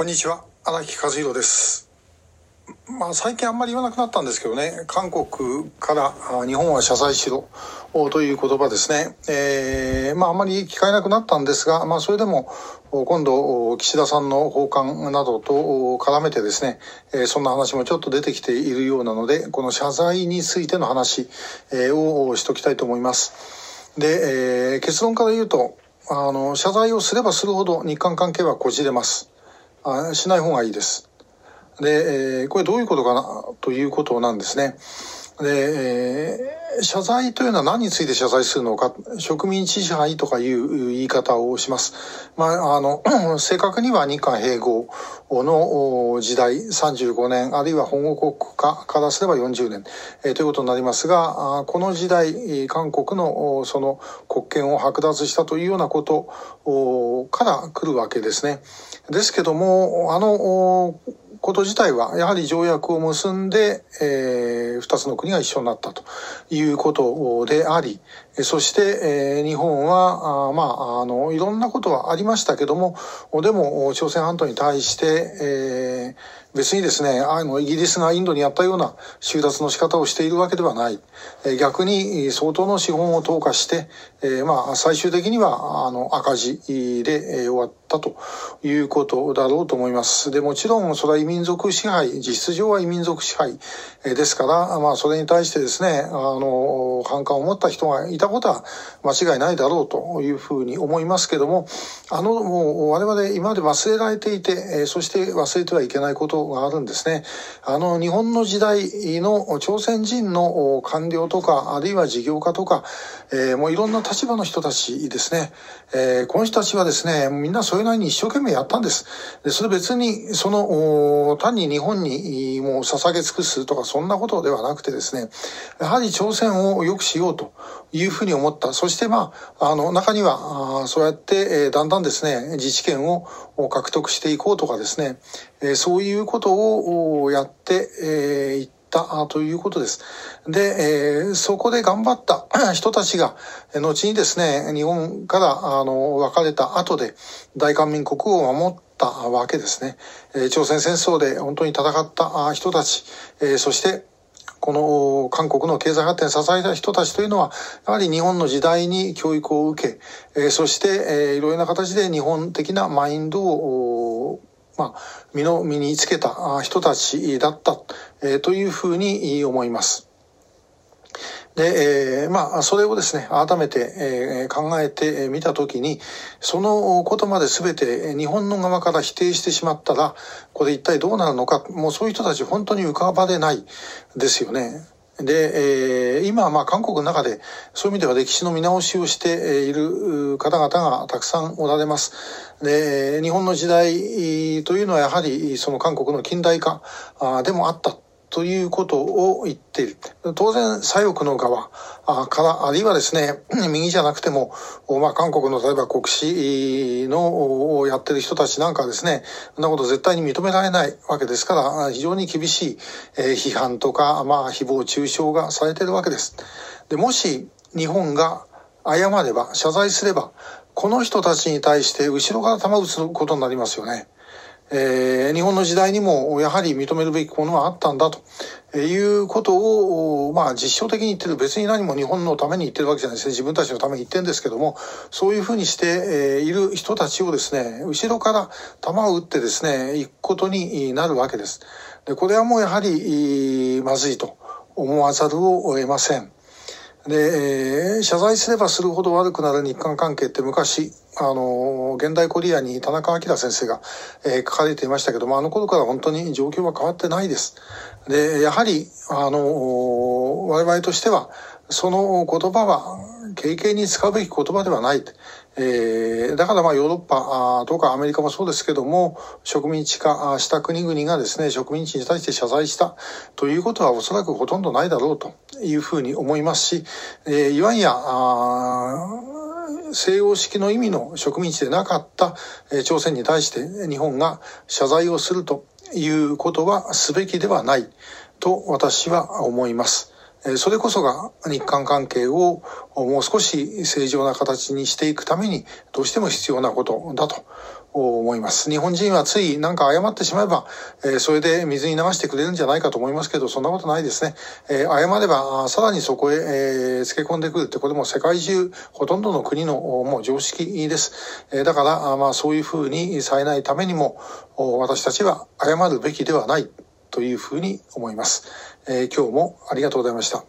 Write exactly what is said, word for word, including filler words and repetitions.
こんにちは、荒木和弘です。まあ、最近あんまり言わなくなったんですけどね、韓国から日本は謝罪しろという言葉ですね、えー、まああんまり聞かれなくなったんですが、まあそれでも今度岸田さんの訪韓などと絡めてですね、そんな話もちょっと出てきているようなので、この謝罪についての話をしときたいと思います。で、えー、結論から言うと、あの謝罪をすればするほど日韓関係はこじれます。あしない方がいいです。で、えー、これどういうことかなということなんですね。で、えー、謝罪というのは何について謝罪するのか、植民地支配とかいう言い方をします。まあ、あの、正確には日韓併合の時代さんじゅうごねん、あるいは保護国家からすればよんじゅうねん、えー、ということになりますが、この時代、韓国のその国権を剥奪したというようなことから来るわけですね。ですけども、あの、こと自体はやはり条約を結んで、えー、ふたつの国が一緒になったということであり、そして、えー、日本はあまああのいろんなことはありましたけども、でも朝鮮半島に対して、えー、別にですね、あのイギリスがインドにやったような収奪の仕方をしているわけではない、えー、逆に相当の資本を投下して、えー、まあ最終的にはあの赤字で終わったということだろうと思います。でもちろんそれは移民族支配、実質上は移民族支配ですから、まあ、それに対してですね、あの反感を持った人がいたことは間違いないだろうというふうに思いますけども、あのもう我々今まで忘れられていて、そして忘れてはいけないことがあるんですね。あの日本の時代の朝鮮人の官僚とか、あるいは事業家とか、えー、もういろんな立場の人たちですね、えー、この人たちはですね、みんなそれなりに一生懸命やったんです。でそれ別にその単に日本にもう捧げ尽くすとかそんなことではなくてですね、やはり朝鮮を良くしようというふうに思った。そしてまあ、あの中にはそうやってだんだんですね、自治権を獲得していこうとかですね、そういうことをやっていってということです。で、えー、そこで頑張った人たちが後にですね、日本からあの別れた後で大韓民国を守ったわけですね。えー、朝鮮戦争で本当に戦った人たち、えー、そしてこの韓国の経済発展を支えた人たちというのは、やはり日本の時代に教育を受け、えー、そして、えー、いろいろな形で日本的なマインドをまあ、身の身につけた人たちだった、えー、というふうに思います。で、えー、まあそれをですね、改めて、えー、考えてみたときに、そのことまで全て日本の側から否定してしまったら、これ一体どうなるのか、もうそういう人たち本当に浮かばれないですよね。で、えー、今はまあ韓国の中でそういう意味では歴史の見直しをしている方々がたくさんおられます。で、日本の時代というのはやはりその韓国の近代化でもあったということを言っている。当然左翼の側から、あるいはですね、右じゃなくても、まあ韓国の例えば国史のをやってる人たちなんかはですね、そんなこと絶対に認められないわけですから、非常に厳しい批判とか、まあ誹謗中傷がされているわけです。で、もし日本が謝れば、謝罪すれば、この人たちに対して後ろから球を打つことになりますよね。えー、日本の時代にもやはり認めるべきものはあったんだということを、まあ実証的に言ってる。別に何も日本のために言ってるわけじゃないですね。自分たちのために言ってるんですけども、そういうふうにしている人たちをですね、後ろから弾を撃ってですね、行くことになるわけです。で、これはもうやはりまずいと思わざるを得ません。で、謝罪すればするほど悪くなる日韓関係って昔、あの、現代コリアに田中明先生が、えー、書かれていましたけども、あの頃から本当に状況は変わってないです。で、やはり、あの、我々としては、その言葉は、軽々に使うべき言葉ではない。えー、だからまあヨーロッパとかアメリカもそうですけども、植民地化した国々がですね、植民地に対して謝罪したということはおそらくほとんどないだろうというふうに思いますし、えー、いわんや、西洋式の意味の植民地でなかった朝鮮に対して日本が謝罪をするということはすべきではないと私は思います。それこそが日韓関係をもう少し正常な形にしていくためにどうしても必要なことだと思います。日本人はついなんか謝ってしまえば、それで水に流してくれるんじゃないかと思いますけど、そんなことないですね。謝ればさらにそこへ付け込んでくるって、これも世界中ほとんどの国のもう常識です。だから、まあそういうふうにされないためにも、私たちは謝るべきではないというふうに思います。えー、今日もありがとうございました。